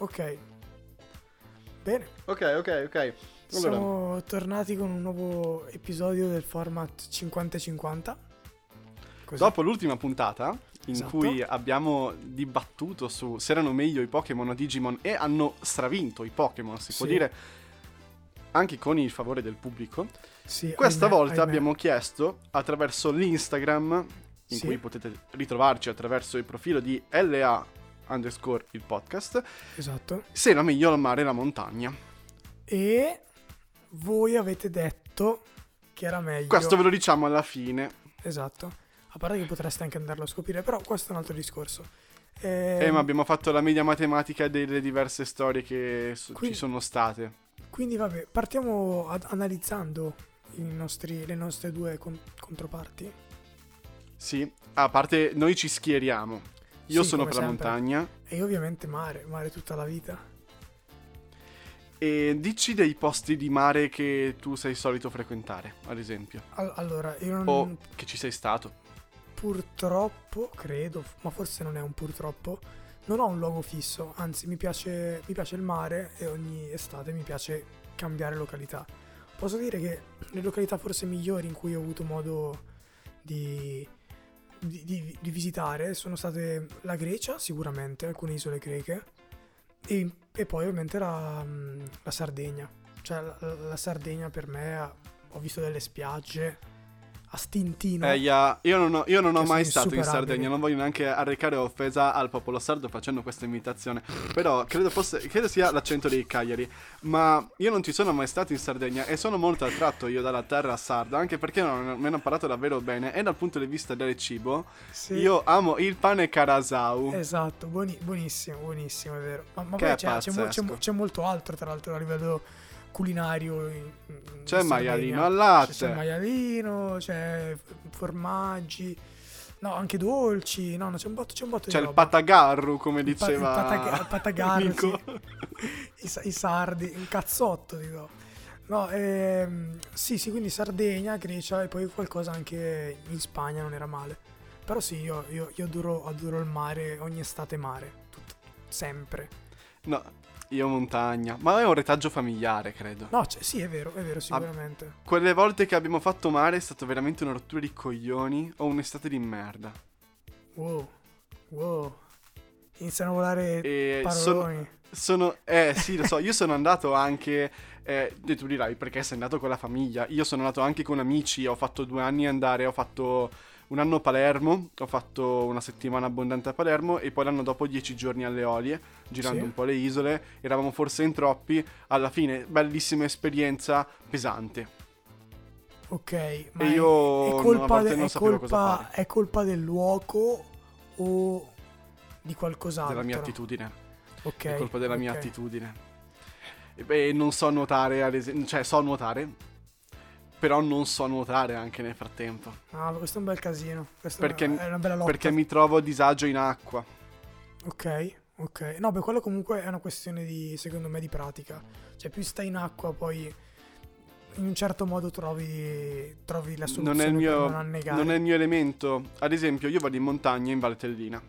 Ok. Bene. Ok. Allora. Siamo tornati con un nuovo episodio del format 50-50. Così. Dopo l'ultima puntata in cui abbiamo dibattuto su se erano meglio i Pokémon o Digimon, e hanno stravinto i Pokémon, si può dire, anche con il favore del pubblico. Sì, questa volta abbiamo chiesto attraverso l'Instagram, in cui potete ritrovarci attraverso il profilo di L.A. Underscore il podcast, se era meglio il mare e la montagna, e voi avete detto che era meglio. Questo ve lo diciamo alla fine, a parte che potreste anche andarlo a scoprire, però questo è un altro discorso. Ma abbiamo fatto la media matematica delle diverse storie che ci sono state, quindi vabbè, partiamo analizzando le nostre due controparti. Sì, a parte noi ci schieriamo. Io sono per la montagna. E io ovviamente mare tutta la vita. E dici dei posti di mare che tu sei solito frequentare, ad esempio. Allora, io non... O che ci sei stato. Purtroppo, credo, ma forse non è un purtroppo, non ho un luogo fisso, anzi mi piace il mare e ogni estate mi piace cambiare località. Posso dire che le località forse migliori in cui ho avuto modo di visitare sono state la Grecia, sicuramente, alcune isole greche, e poi ovviamente la Sardegna. Cioè la Sardegna per me, ho visto delle spiagge a Stintino. Io non ho mai stato in Sardegna, non voglio neanche arrecare offesa al popolo sardo facendo questa imitazione, però credo sia l'accento dei Cagliari, ma io non ci sono mai stato in Sardegna e sono molto attratto io dalla terra sarda, anche perché non me ne hanno parlato davvero bene, e dal punto di vista del cibo io amo il pane carasau. Esatto, buonissimo, è vero, ma poi c'è molto altro, tra l'altro, a livello culinario. C'è maialino al latte, c'è maialino, c'è formaggi, no, anche dolci, no, c'è un botto c'è il Patagarro, come diceva il Patagarro sì. I sardi, il cazzotto, dico. No, sì, quindi Sardegna, Grecia, e poi qualcosa anche in Spagna non era male, però sì, io adoro il mare, ogni estate mare, sempre. No, io montagna, ma è un retaggio familiare, credo. No, sì, è vero, sicuramente. Quelle volte che abbiamo fatto mare è stato veramente una rottura di coglioni o un'estate di merda. Wow. Iniziano a volare paroloni. Lo so, io sono andato anche, tu dirai perché sei andato con la famiglia, io sono andato anche con amici, ho fatto 2 anni andare, ho fatto un anno a Palermo, ho fatto una settimana abbondante a Palermo e poi l'anno dopo 10 giorni alle Eolie, girando un po' le isole, eravamo forse in troppi, alla fine bellissima esperienza, pesante. Ok, ma è colpa del luogo o di qualcos'altro? Della mia attitudine, è colpa della mia attitudine. E non so nuotare, so nuotare, però non so nuotare anche nel frattempo. Ah, questo è un bel casino. È una bella lotta. Perché mi trovo a disagio in acqua. Ok. No, beh, quello comunque è una questione secondo me, di pratica. Cioè, più stai in acqua, poi in un certo modo trovi la soluzione per non annegare. Non è il mio elemento. Ad esempio, io vado in montagna in Valtellina.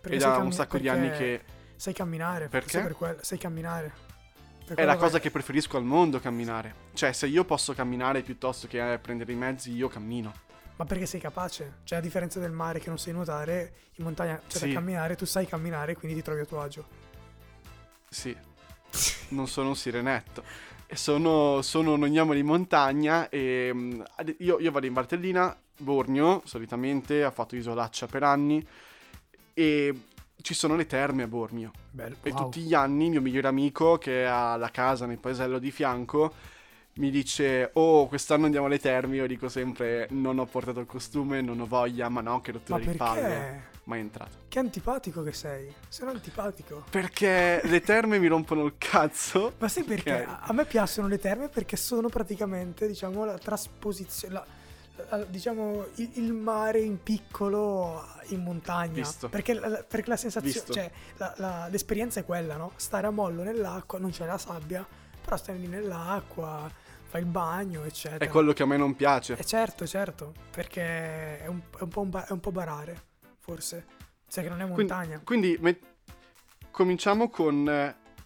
Perché un sacco di anni che... Sai camminare. Perché? Sai camminare. È la cosa che preferisco al mondo, camminare. Cioè, se io posso camminare piuttosto che prendere i mezzi, io cammino. Ma perché sei capace? Cioè, a differenza del mare che non sai nuotare, in montagna da camminare, tu sai camminare, quindi ti trovi a tuo agio. Sì. Non sono un sirenetto. Sono un ognomo di montagna e io vado in Valtellina, Bormio, solitamente, ho fatto Isolaccia per anni e... Ci sono le terme a Bormio. Bello, e tutti gli anni mio migliore amico, che ha la casa nel paesello di fianco, mi dice: "Oh, quest'anno andiamo alle terme". Io dico sempre: "Non ho portato il costume, non ho voglia, ma no, che rottura di palle". Ma è entrato. Che antipatico che sei. Sono antipatico. Perché le terme mi rompono il cazzo. Ma sai perché? A me piacciono le terme perché sono praticamente, diciamo, la trasposizione... diciamo il mare in piccolo in montagna. Visto. Perché la sensazione, cioè l'esperienza è quella, no? Stare a mollo nell'acqua, non c'è la sabbia, però stai lì nell'acqua, fai il bagno, eccetera. È quello che a me non piace. Certo, perché è un po' barare, forse. Sai che non è montagna. Quindi cominciamo con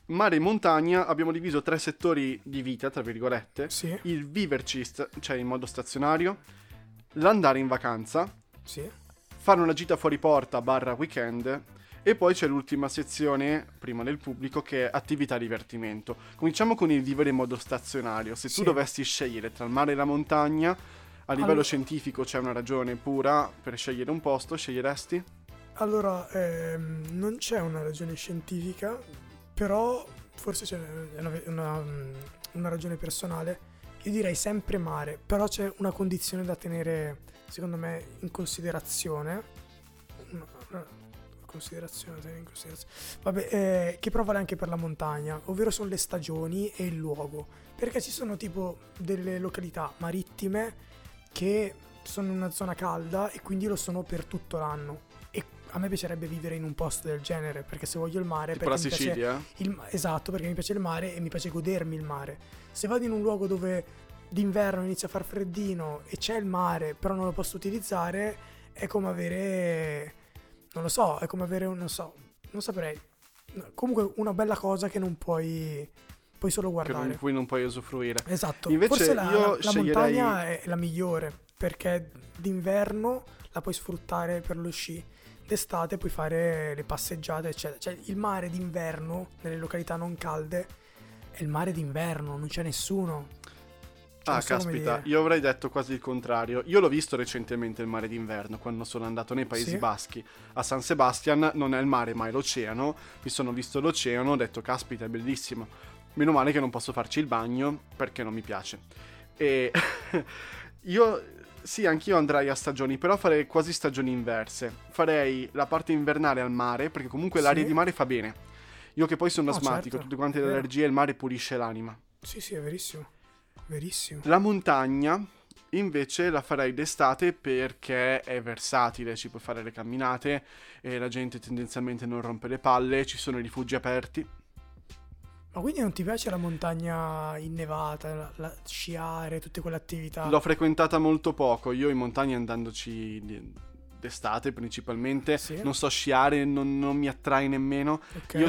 mare e montagna abbiamo diviso tre settori di vita, tra virgolette, sì. Il viverci, cioè in modo stazionario, l'andare in vacanza, sì. Fare una gita fuori porta / weekend, e poi c'è l'ultima sezione, prima del pubblico, che è attività e divertimento. Cominciamo con il vivere in modo stazionario. Se tu sì. dovessi scegliere tra il mare e la montagna, a livello scientifico c'è una ragione pura per scegliere un posto, sceglieresti? Allora, non c'è una ragione scientifica, però forse c'è una ragione personale. Io direi sempre mare, però c'è una condizione da tenere, secondo me, in considerazione. Vabbè, che però vale anche per la montagna, ovvero sono le stagioni e il luogo, perché ci sono tipo delle località marittime che sono in una zona calda e quindi lo sono per tutto l'anno, e a me piacerebbe vivere in un posto del genere, perché se voglio il mare, tipo perché la Sicilia? Mi piace esatto, perché mi piace il mare e mi piace godermi il mare. Se vado in un luogo dove d'inverno inizia a far freddino e c'è il mare però non lo posso utilizzare, è come avere... non saprei. Comunque una bella cosa che non puoi solo guardare, che non puoi usufruire. Esatto. Invece forse la montagna è la migliore, perché d'inverno la puoi sfruttare per lo sci, d'estate puoi fare le passeggiate, eccetera. Cioè il mare d'inverno nelle località non calde è il mare d'inverno, non c'è nessuno. Ah, caspita, io avrei detto quasi il contrario. Io l'ho visto recentemente il mare d'inverno quando sono andato nei Paesi sì. Baschi. A San Sebastian non è il mare ma è l'oceano. Mi sono visto l'oceano, ho detto caspita, è bellissimo. Meno male che non posso farci il bagno perché non mi piace. E anch'io andrei a stagioni, però farei quasi stagioni inverse. Farei la parte invernale al mare, perché comunque sì. l'aria di mare fa bene. Io che poi sono asmatico, certo. tutte quante le allergie, il mare pulisce l'anima. Sì, sì, è verissimo. Verissimo. La montagna invece la farei d'estate perché è versatile, ci puoi fare le camminate e la gente tendenzialmente non rompe le palle, ci sono i rifugi aperti. Ma quindi non ti piace la montagna innevata, sciare, tutte quelle attività? L'ho frequentata molto poco, io in montagna andandoci d'estate principalmente, sì. non so sciare, non mi attrae nemmeno, okay.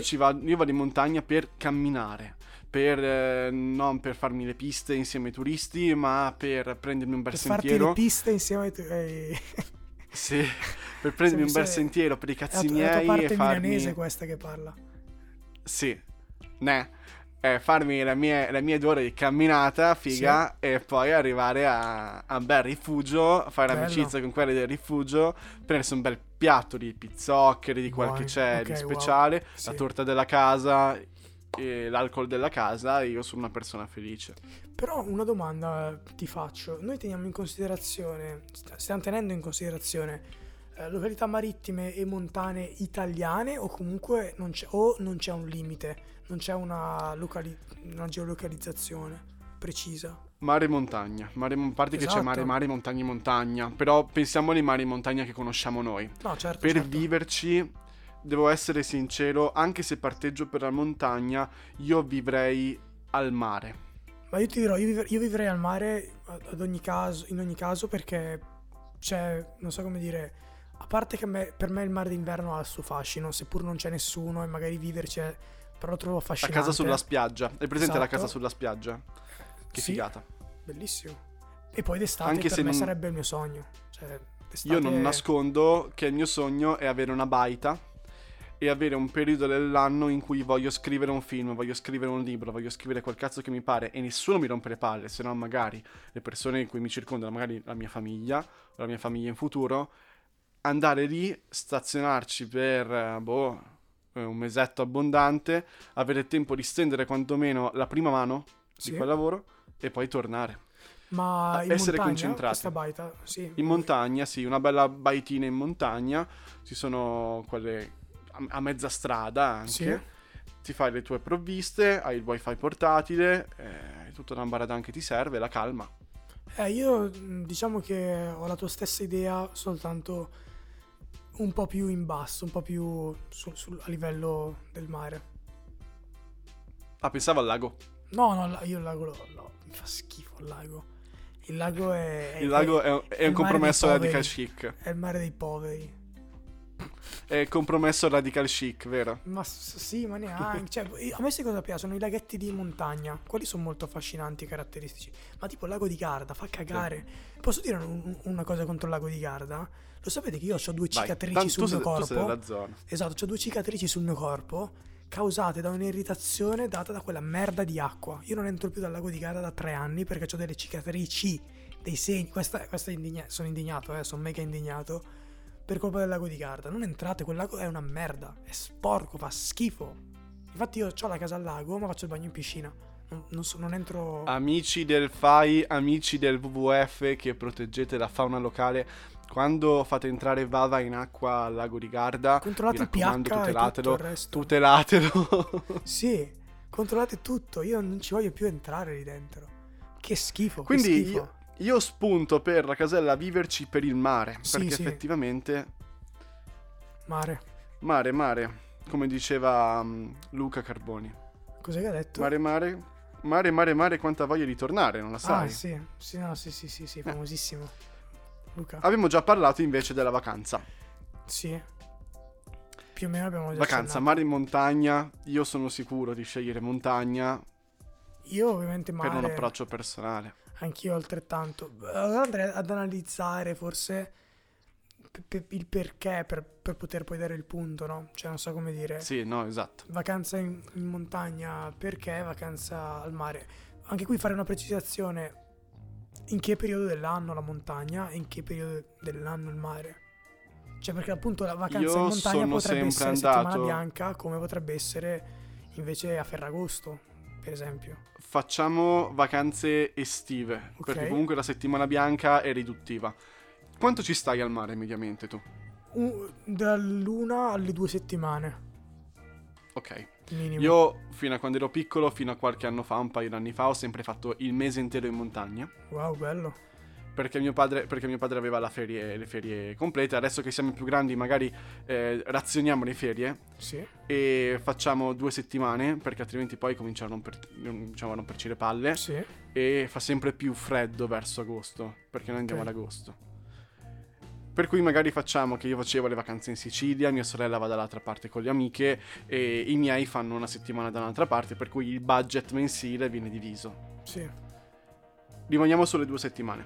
Io vado in montagna per camminare. Non per farmi le piste insieme ai turisti, ma per prendermi un bel sentiero. Per farti le piste insieme ai turisti. Sì, per prendermi un bel sentiero per i cazzi miei. È la parte milanese questa che parla. Sì, farmi le mie 2 ore di camminata figa sì. e poi arrivare a un bel rifugio, fare amicizia con quelli del rifugio, prendersi un bel piatto di pizzoccheri, di quel che c'è di speciale, la torta della casa... E l'alcol della casa, e io sono una persona felice. Però una domanda ti faccio: noi stiamo tenendo in considerazione località marittime e montane italiane, o comunque non c'è un limite, non c'è una geolocalizzazione precisa? Mare e montagna, a parte esatto. che c'è mare, montagna, però pensiamo ai mari e montagna che conosciamo noi. No, certo, per viverci. Devo essere sincero, anche se parteggio per la montagna, io vivrei al mare. Ma io ti dirò, io vivrei al mare in ogni caso, perché c'è, non so come dire, a parte che per me il mare d'inverno ha il suo fascino, seppur non c'è nessuno e magari viverci, però lo trovo affascinante. La casa sulla spiaggia, è presente esatto. la casa sulla spiaggia? Che sì, figata. Bellissimo. E poi d'estate anche per me sarebbe il mio sogno. Cioè, d'estate... Io non nascondo che il mio sogno è avere una baita, e avere un periodo dell'anno in cui voglio scrivere un film, voglio scrivere un libro, voglio scrivere quel cazzo che mi pare e nessuno mi rompe le palle, se no magari le persone in cui mi circondano, magari la mia famiglia o la mia famiglia in futuro, andare lì, stazionarci per un mesetto abbondante, avere tempo di stendere quantomeno la prima mano sì. di quel lavoro e poi tornare. Ma in essere montagna, concentrati. Questa baita, sì. In montagna, sì, una bella baitina in montagna, ci sono quelle... a mezza strada anche sì. ti fai le tue provviste, hai il wifi portatile, tutta una barada anche ti serve, la calma. Io diciamo che ho la tua stessa idea, soltanto un po' più in basso, un po' più a livello del mare. Ah, pensavo al lago. No, io il lago mi fa schifo il lago. Il lago è un compromesso alla dica chic. È il mare dei poveri. compromesso il radical chic, vero? Ma sì, ma neanche. Cioè, a me sai cosa piace? Sono i laghetti di montagna. Quelli sono molto affascinanti, caratteristici. Ma tipo il lago di Garda, fa cagare. Sì. Posso dire una cosa contro il lago di Garda? Lo sapete che io ho due cicatrici sul mio corpo? Tu sei della zona. Esatto, ho due cicatrici sul mio corpo causate da un'irritazione data da quella merda di acqua. Io non entro più dal lago di Garda da 3 anni perché ho delle cicatrici, dei segni. Questa sono indignato, sono mega indignato per colpa del lago di Garda. Non entrate, quel lago è una merda, è sporco, fa schifo. Infatti io ho la casa al lago ma faccio il bagno in piscina. Non entro. Amici del FAI, amici del WWF che proteggete la fauna locale, quando fate entrare Vava in acqua al lago di Garda, controllate il pH, tutelatelo. Sì, controllate tutto. Io non ci voglio più entrare lì dentro. Che schifo. Quindi che schifo. Io spunto per la casella viverci per il mare, sì, perché sì, effettivamente mare, come diceva Luca Carboni. Cos'è che ha detto? Mare, quanta voglia di tornare, non la sai? Ah, sì, famosissimo. Luca. Abbiamo già parlato invece della vacanza. Sì. Più o meno abbiamo già vacanza, mare in montagna. Io sono sicuro di scegliere montagna. Io ovviamente mare. Per un approccio personale. Anch'io altrettanto. Andrei ad analizzare forse il perché per poter poi dare il punto, no? Cioè non so come dire. Sì, no, esatto. Vacanza in montagna, perché vacanza al mare. Anche qui fare una precisazione. In che periodo dell'anno la montagna e in che periodo dell'anno il mare? Cioè perché appunto la vacanza in montagna potrebbe essere settimana bianca, come potrebbe essere invece a Ferragosto, per esempio. Facciamo vacanze estive, okay, perché comunque la settimana bianca è riduttiva. Quanto ci stai al mare mediamente tu? Dall'1 alle 2 settimane. Ok. Minimo. Io fino a quando ero piccolo, fino a qualche anno fa, un paio di anni fa, ho sempre fatto il mese intero in montagna. Wow, bello. Perché mio padre aveva le ferie complete. Adesso che siamo più grandi magari razioniamo le ferie. Sì. E facciamo 2 settimane perché altrimenti poi cominciano a romperci le palle. Sì. E fa sempre più freddo verso agosto perché noi andiamo ad agosto. Per cui magari facciamo che io facevo le vacanze in Sicilia, mia sorella va dall'altra parte con le amiche e i miei fanno una settimana da un'altra parte, per cui il budget mensile viene diviso. Sì. Rimaniamo sulle 2 settimane.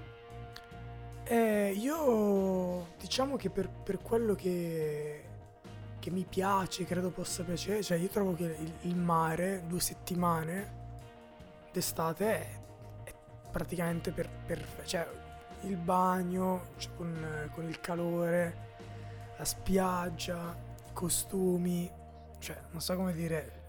Io diciamo che per quello che mi piace, credo possa piacere, cioè io trovo che il mare 2 settimane d'estate è praticamente perfetto. Cioè, il bagno, cioè con il calore, la spiaggia, costumi, cioè non so come dire.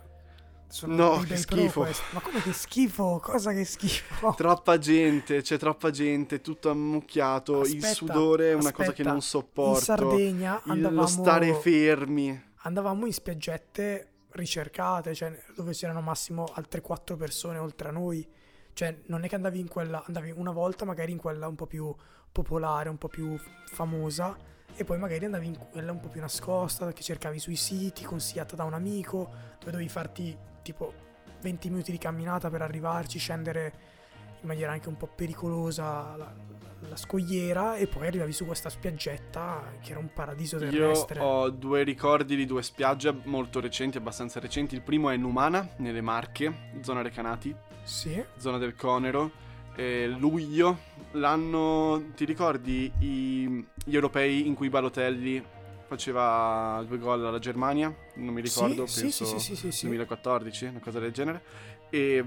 Sono no, che schifo. Ma come che schifo? Cosa che schifo? C'è troppa gente, tutto ammucchiato, il sudore è una cosa che non sopporto. In Sardegna lo stare fermi. Andavamo in spiaggette ricercate, cioè dove c'erano massimo altre 4 persone oltre a noi. Cioè non è che andavi una volta magari in quella un po' più popolare, un po' più famosa, e poi magari andavi in quella un po' più nascosta, che cercavi sui siti, consigliata da un amico, dove dovevi farti tipo 20 minuti di camminata per arrivarci, scendere in maniera anche un po' pericolosa la scogliera, e poi arrivavi su questa spiaggetta che era un paradiso terrestre. Io ho 2 ricordi di 2 spiagge molto recenti, abbastanza recenti. Il primo è Numana, nelle Marche, zona Recanati. Sì. Zona del Conero, luglio, l'anno, ti ricordi gli europei in cui Balotelli faceva 2 gol alla Germania? Non mi ricordo, sì, penso sì. 2014, una cosa del genere. E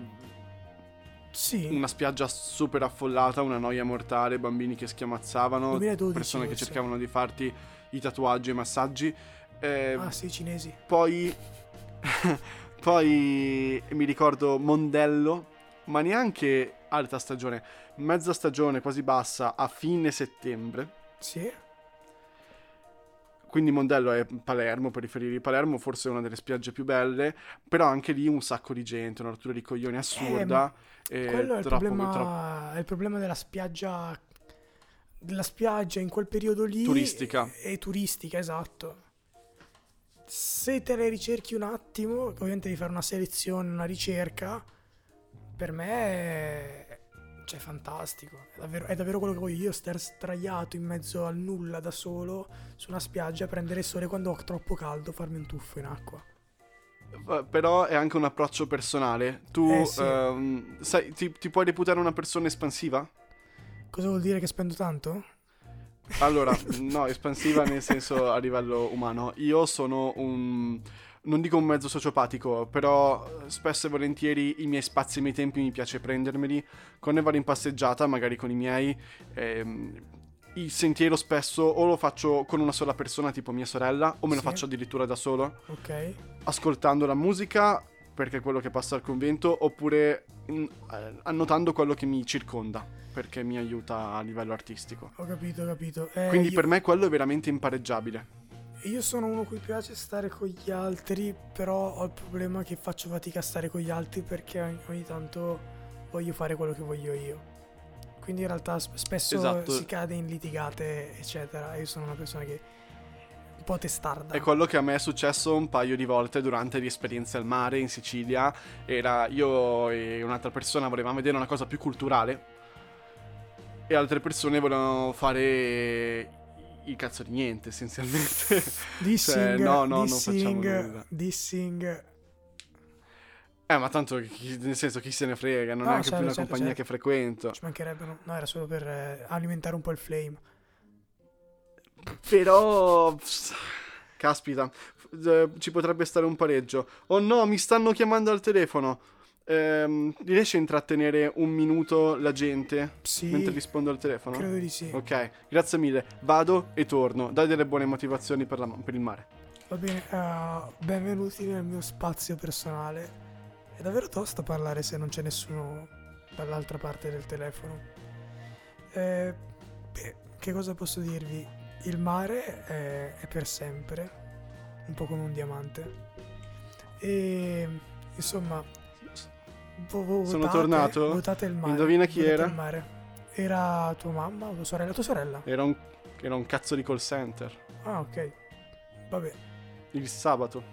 sì. Una spiaggia super affollata, una noia mortale, bambini che schiamazzavano, 2012, persone forse, che cercavano di farti i tatuaggi e i massaggi. Sì, cinesi. Poi mi ricordo Mondello, ma neanche alta stagione, mezza stagione, quasi bassa, a fine settembre. Sì. Quindi Mondello è Palermo, periferia di Palermo, forse una delle spiagge più belle, però anche lì un sacco di gente, una rottura di coglioni assurda. Quello è il problema della spiaggia, in quel periodo lì. Turistica. È turistica, esatto. Se te le ricerchi un attimo, ovviamente devi fare una selezione, una ricerca. Per me cioè fantastico, è davvero quello che voglio io, stare straiato in mezzo al nulla da solo su una spiaggia a prendere il sole quando ho troppo caldo, farmi un tuffo in acqua. Però è anche un approccio personale. Tu sì. Sai, ti puoi reputare una persona espansiva? Cosa vuol dire che spendo tanto? Allora, no, espansiva nel senso a livello umano. Io sono non dico un mezzo sociopatico, però spesso e volentieri i miei spazi e i miei tempi mi piace prendermeli. Quando vado in passeggiata, magari con i miei, il sentiero spesso o lo faccio con una sola persona, tipo mia sorella, o me lo faccio addirittura da solo, ascoltando la musica, perché è quello che passa al convento, oppure annotando quello che mi circonda, perché mi aiuta a livello artistico. Ho capito. Quindi per me quello è veramente impareggiabile. Io sono uno cui piace stare con gli altri, però ho il problema che faccio fatica a stare con gli altri perché ogni tanto voglio fare quello che voglio io. Quindi in realtà spesso si cade in litigate, eccetera. Io sono una persona che un po' testarda. È quello che a me è successo un paio di volte durante le esperienze al mare in Sicilia. Era io e un'altra persona volevamo vedere una cosa più culturale e altre persone volevano fare il cazzo di niente, essenzialmente. Dissing, cioè, non facciamo nulla. Dissing. Ma tanto, nel senso, chi se ne frega, non è anche più una compagnia che frequento. Ci mancherebbe, no, era solo per alimentare un po' il flame. Però, caspita, ci potrebbe stare un pareggio. Oh no, mi stanno chiamando al telefono. Riesci a intrattenere un minuto la gente mentre rispondo al telefono? Credo di sì. Ok, grazie mille. Vado e torno. Dai delle buone motivazioni per il mare. Va bene, benvenuti nel mio spazio personale. È davvero tosta parlare se non c'è nessuno dall'altra parte del telefono. Che cosa posso dirvi? Il mare è per sempre, un po' come un diamante. E insomma, sono tornato. Votate il mare. Indovina chi era? Il mare. Era tua mamma o tua sorella? Tua sorella. Era un cazzo di call center. Ah, ok. Vabbè. Il sabato.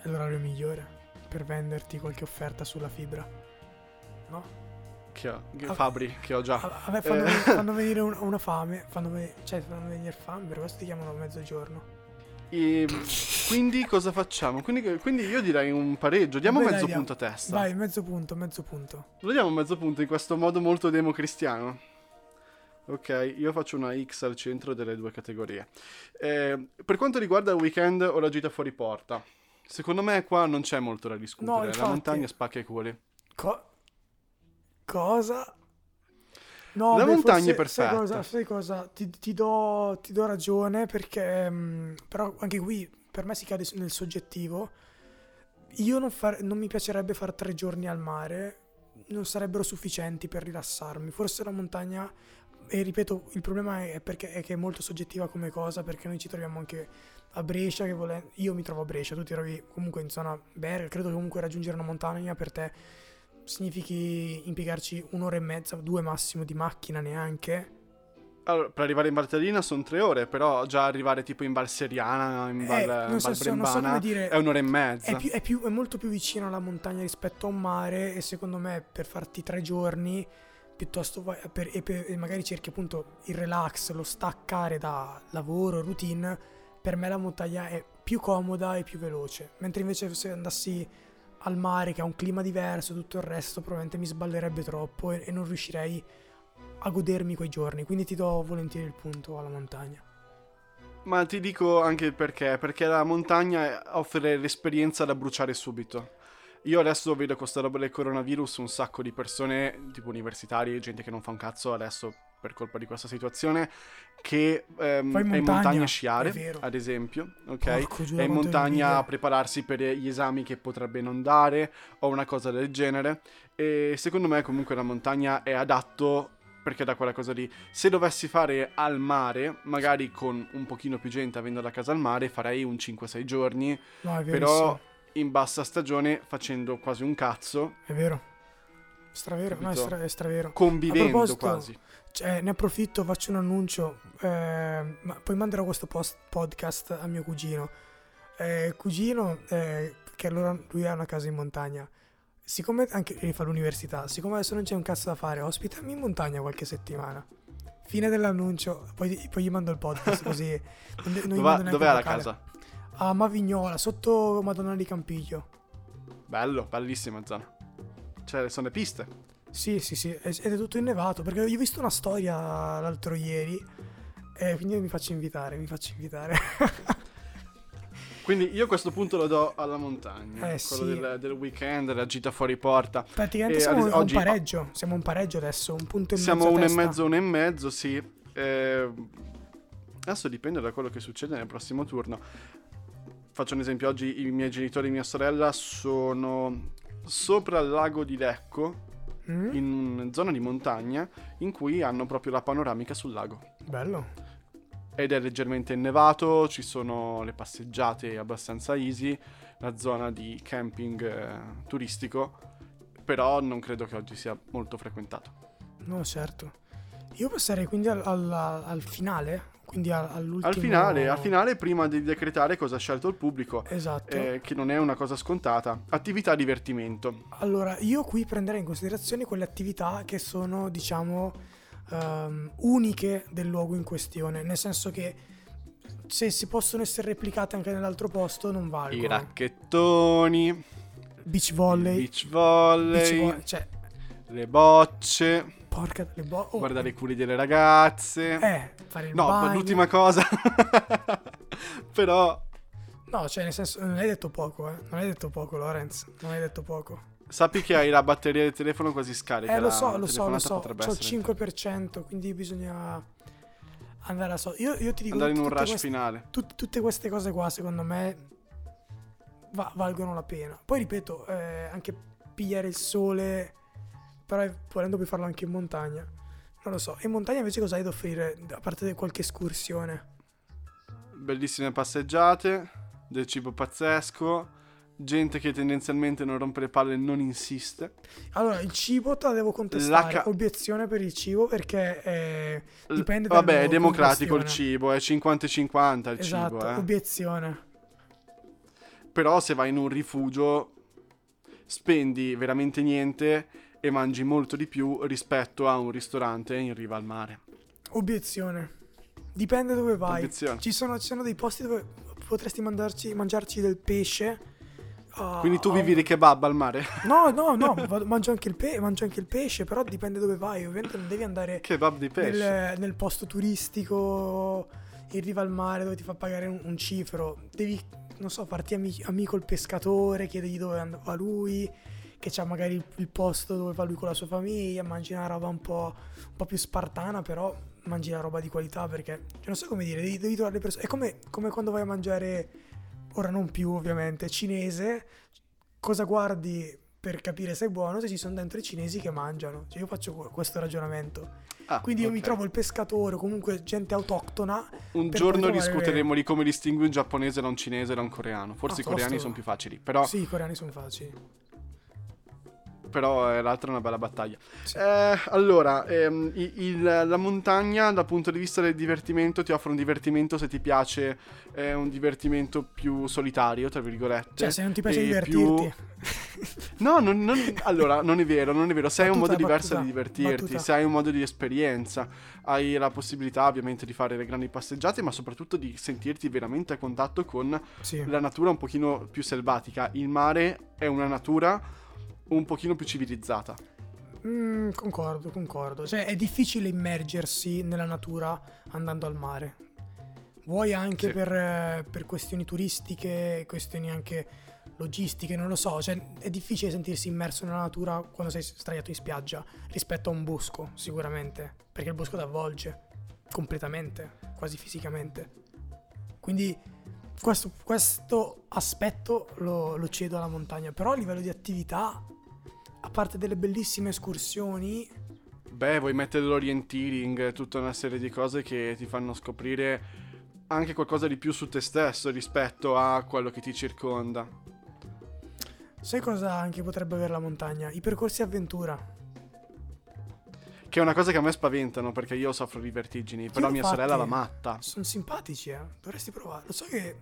È l'orario migliore per venderti qualche offerta sulla fibra. No? Fabbri, che ho già. Vabbè, fanno venire una fame. Fanno venire fame, per questo ti chiamano a mezzogiorno. E quindi cosa facciamo? Quindi io direi un pareggio. Diamo punto a testa. Vai, mezzo punto. Lo diamo mezzo punto in questo modo molto democristiano. Ok, io faccio una X al centro delle due categorie. Per quanto riguarda il weekend o la gita fuori porta, secondo me qua non c'è molto da discutere. No, infatti, la montagna spacca i cuori. Cosa? No, la montagna è perfetta. Sai cosa? Ti do ragione perché però anche qui per me si cade nel soggettivo. Io non mi piacerebbe fare 3 giorni al mare, non sarebbero sufficienti per rilassarmi. Forse la montagna, e ripeto, il problema è che è molto soggettiva come cosa, perché noi ci troviamo anche a Brescia, io mi trovo a Brescia, tu ti trovi comunque in zona Berga, credo che comunque raggiungere una montagna per te significhi impiegarci 1 ora e mezza, 2 massimo di macchina neanche. Allora, per arrivare in Valtellina sono 3 ore, però già arrivare tipo in Val Seriana, in Val Brembana, è 1 ora e mezza. È molto più vicino alla montagna rispetto a un mare, e secondo me per farti 3 giorni, piuttosto vai e magari cerchi appunto il relax, lo staccare da lavoro, routine, per me la montagna è più comoda e più veloce. Mentre invece se andassi al mare, che ha un clima diverso, tutto il resto, probabilmente mi sballerebbe troppo e non riuscirei a godermi quei giorni. Quindi ti do volentieri il punto alla montagna. Ma ti dico anche il perché la montagna offre l'esperienza da bruciare subito. Io adesso vedo con sta roba del coronavirus un sacco di persone, tipo universitari, gente che non fa un cazzo adesso per colpa di questa situazione, che è in montagna a sciare, ad esempio, ok? È in montagna a prepararsi per gli esami che potrebbe non dare o una cosa del genere. E secondo me comunque la montagna è adatto perché da quella cosa lì. Se dovessi fare al mare, magari con un pochino più gente avendo la casa al mare, farei un 5-6 giorni, no, però in bassa stagione facendo quasi un cazzo. È vero. Stravero, no, è stravero. Convivendo quasi. Cioè, ne approfitto, faccio un annuncio. Ma poi manderò questo podcast a mio cugino. Cugino, che allora lui ha una casa in montagna. siccome anche fa l'università, siccome adesso non c'è un cazzo da fare, ospitami in montagna qualche settimana. Fine dell'annuncio, poi gli mando il podcast così. Dov'è la casa? A Mavignola, sotto Madonna di Campiglio. Bello, bellissima zona. Cioè, sono le piste. Sì, ed è tutto innevato, perché io ho visto una storia l'altro ieri, e quindi mi faccio invitare. Quindi io questo punto lo do alla montagna, quello sì. del weekend, la gita fuori porta. Praticamente siamo un pareggio adesso, un punto e mezzo. Siamo uno e mezzo, sì. Adesso dipende da quello che succede nel prossimo turno. Faccio un esempio, oggi i miei genitori e mia sorella sono sopra il lago di Lecco, in zona di montagna, in cui hanno proprio la panoramica sul lago. Bello. Ed è leggermente innevato, ci sono le passeggiate abbastanza easy, la zona di camping turistico, però non credo che oggi sia molto frequentato. No, certo. Io passerei quindi al finale, quindi all'ultimo. Al finale prima di decretare cosa ha scelto il pubblico. Esatto. Che non è una cosa scontata. Attività divertimento. Allora, io qui prenderei in considerazione quelle attività che sono, diciamo, uniche del luogo in questione, nel senso che se si possono essere replicate anche nell'altro posto non valgono. I racchettoni, beach volley, cioè le bocce, guardare i culi delle ragazze, fare il bagno. No, l'ultima cosa però no, cioè nel senso non hai detto poco Lorenzo, sappi che hai la batteria del telefono quasi scarica. Lo so, c'ho il 5%, quindi bisogna andare a io ti dico, andare in un rush finale. Tutte queste cose qua secondo me valgono la pena. Poi ripeto, anche pigliare il sole, però volendo puoi farlo anche in montagna. Non lo so. E in montagna invece cosa hai da offrire, a parte qualche escursione? Bellissime passeggiate, del cibo pazzesco, gente che tendenzialmente non rompe le palle e non insiste. Allora, il cibo te la devo contestare, obiezione per il cibo, perché dipende dal Vabbè, è democratico il cibo, è 50-50 il cibo. Esatto, obiezione. Però se vai in un rifugio spendi veramente niente e mangi molto di più rispetto a un ristorante in riva al mare. Obiezione. Dipende dove vai. Obiezione. Ci sono dei posti dove potresti mangiarci del pesce. Quindi tu vivi di kebab al mare? No, mangio anche il pesce, però dipende dove vai. Ovviamente non devi andare kebab di pesce. Nel posto turistico in riva al mare dove ti fa pagare un cifro. Devi, non so, farti amico il pescatore, chiedergli dove va lui, che c'ha magari il posto dove va lui con la sua famiglia. Mangi una roba un po' più spartana, però mangi la roba di qualità, perché cioè, non so come dire, devi trovare le persone. È come quando vai a mangiare, ora non più ovviamente, cinese, cosa guardi per capire se è buono, se ci sono dentro i cinesi che mangiano? Cioè io faccio questo ragionamento. Quindi okay. Io mi trovo il pescatore o comunque gente autoctona. Un giorno discuteremo di come distingui un giapponese da un cinese, da un coreano. Forse i coreani sono più facili, però. Sì, i coreani sono facili. Però l'altra è una bella battaglia. Sì. Allora, la montagna dal punto di vista del divertimento ti offre un divertimento, se ti piace, un divertimento più solitario, tra virgolette. Cioè, se non ti piace divertirti. No, allora, non è vero. Se hai un modo diverso di divertirti, se hai un modo di esperienza, hai la possibilità ovviamente di fare le grandi passeggiate, ma soprattutto di sentirti veramente a contatto con la natura un pochino più selvatica. Il mare è una natura un pochino più civilizzata. Concordo. Cioè è difficile immergersi nella natura andando al mare. Vuoi anche per questioni turistiche, questioni anche logistiche, non lo so. Cioè è difficile sentirsi immerso nella natura quando sei sdraiato in spiaggia rispetto a un bosco, sicuramente. Perché il bosco ti avvolge completamente, quasi fisicamente. Quindi questo aspetto lo cedo alla montagna. Però a livello di attività, a parte delle bellissime escursioni, vuoi mettere l'orienteering, tutta una serie di cose che ti fanno scoprire anche qualcosa di più su te stesso rispetto a quello che ti circonda. Sai cosa anche potrebbe avere la montagna? I percorsi avventura, che è una cosa che a me spaventano perché io soffro di vertigini, però mia sorella va matta. Sono simpatici, dovresti provare. Lo so che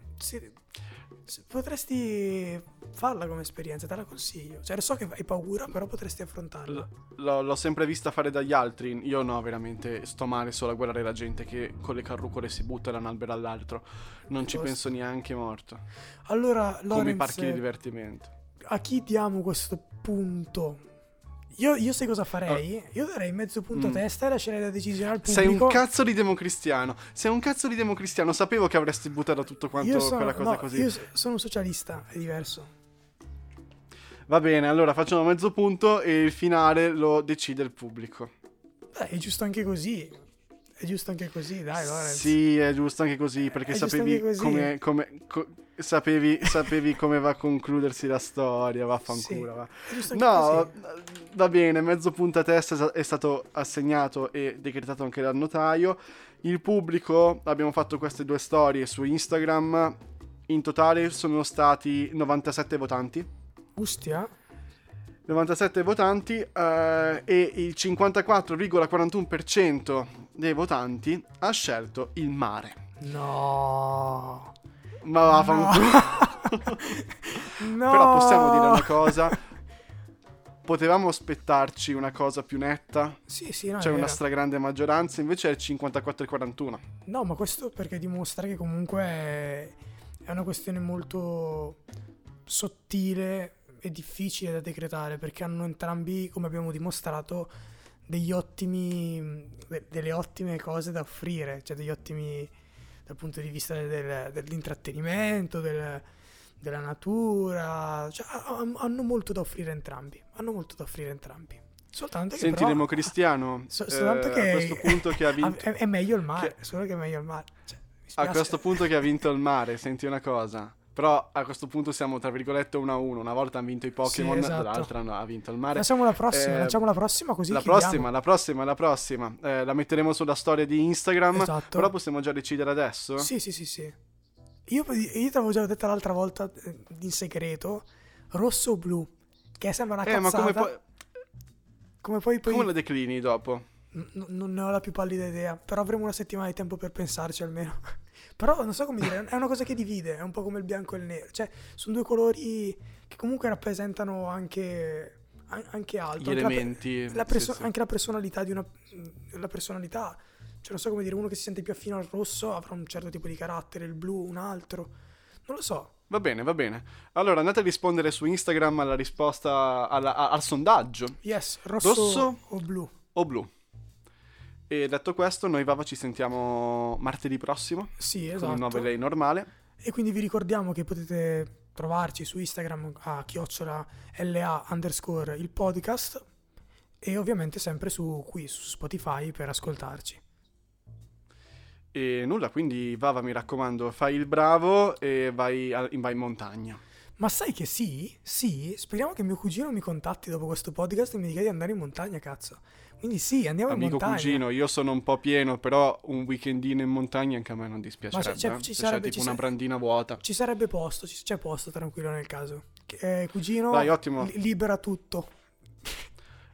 potresti farla come esperienza, te la consiglio. Cioè, so che hai paura, però potresti affrontarla. L'ho sempre vista fare dagli altri. Io no, veramente sto male solo a guardare la gente che con le carrucole si butta da un albero all'altro. Non ci penso neanche morto. Allora, Lorenzo, come i parchi di divertimento. A chi diamo questo punto? Io sai cosa farei? Io darei mezzo punto a testa e lascerei la decisione al pubblico. Sei un cazzo di democristiano. Sapevo che avresti buttato tutto quanto quella cosa così. Io sono un socialista, è diverso. Va bene, allora facciamo mezzo punto e il finale lo decide il pubblico. Beh, è giusto anche così, dai. Lorenzo. Sì, è giusto anche così, perché sapevi come va a concludersi la storia, vaffanculo. Sì, va. No, così. Va bene, mezzo punto a testa è stato assegnato e decretato anche dal notaio. Il pubblico, abbiamo fatto queste due storie su Instagram, in totale sono stati 97 votanti. Ustia. 97 votanti e il 54,41% dei votanti ha scelto il mare. No. Ma va, no. Però possiamo dire una cosa. Potevamo aspettarci una cosa più netta. Sì, no, c'è una stragrande maggioranza, invece è il 54,41. No, ma questo perché dimostra che comunque è una questione molto sottile. È difficile da decretare perché hanno entrambi, come abbiamo dimostrato, delle ottime cose da offrire, cioè degli ottimi dal punto di vista dell'intrattenimento, della natura, cioè, hanno molto da offrire entrambi. Soltanto che senti, democristiano, a questo punto che ha vinto è meglio il mare, solo che è meglio il mare, cioè, a questo punto che ha vinto il mare, senti una cosa. Però a questo punto siamo, tra virgolette, 1-1. Una volta hanno vinto i Pokémon, sì, esatto. L'altra no, ha vinto il mare. Facciamo la prossima così la prossima. La metteremo sulla storia di Instagram. Esatto. Però possiamo già decidere adesso? Sì. Io te l'avevo già detta l'altra volta in segreto. Rosso o blu? Che sembra una cazzata. Ma come poi... Come la declini dopo? Non ne ho la più pallida idea. Però avremo una settimana di tempo per pensarci almeno. Però non so come dire, è una cosa che divide, è un po' come il bianco e il nero, cioè sono due colori che comunque rappresentano anche altro, gli elementi, sì. Anche la personalità, cioè non so come dire, uno che si sente più affino al rosso avrà un certo tipo di carattere, il blu un altro, non lo so. Va bene. Allora andate a rispondere su Instagram alla risposta al sondaggio. Yes, rosso o blu? O blu. E detto questo, noi Vava ci sentiamo martedì prossimo. Sì, esatto. Con il 9 lei normale. E quindi vi ricordiamo che potete trovarci su Instagram a @ L.A. Underscore il podcast. E ovviamente sempre su Spotify per ascoltarci. E nulla, quindi Vava, mi raccomando, fai il bravo e vai in montagna. Ma sai che sì, speriamo che mio cugino mi contatti dopo questo podcast e mi dica di andare in montagna, cazzo. Quindi sì, andiamo in montagna. Amico cugino, io sono un po' pieno, però un weekendino in montagna anche a me non dispiacerebbe. Ma c'è tipo una brandina vuota. Ci sarebbe posto, c'è posto tranquillo nel caso. Cugino, dai, ottimo. Libera tutto.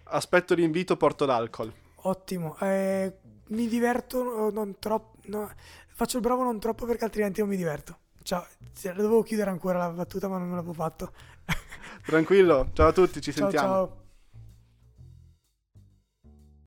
Aspetto l'invito, porto l'alcol. Ottimo, mi diverto non troppo, no. Faccio il bravo non troppo perché altrimenti non mi diverto. Ciao, dovevo chiudere ancora la battuta ma non me l'avevo fatto. Tranquillo, ciao a tutti, ci sentiamo. Ciao.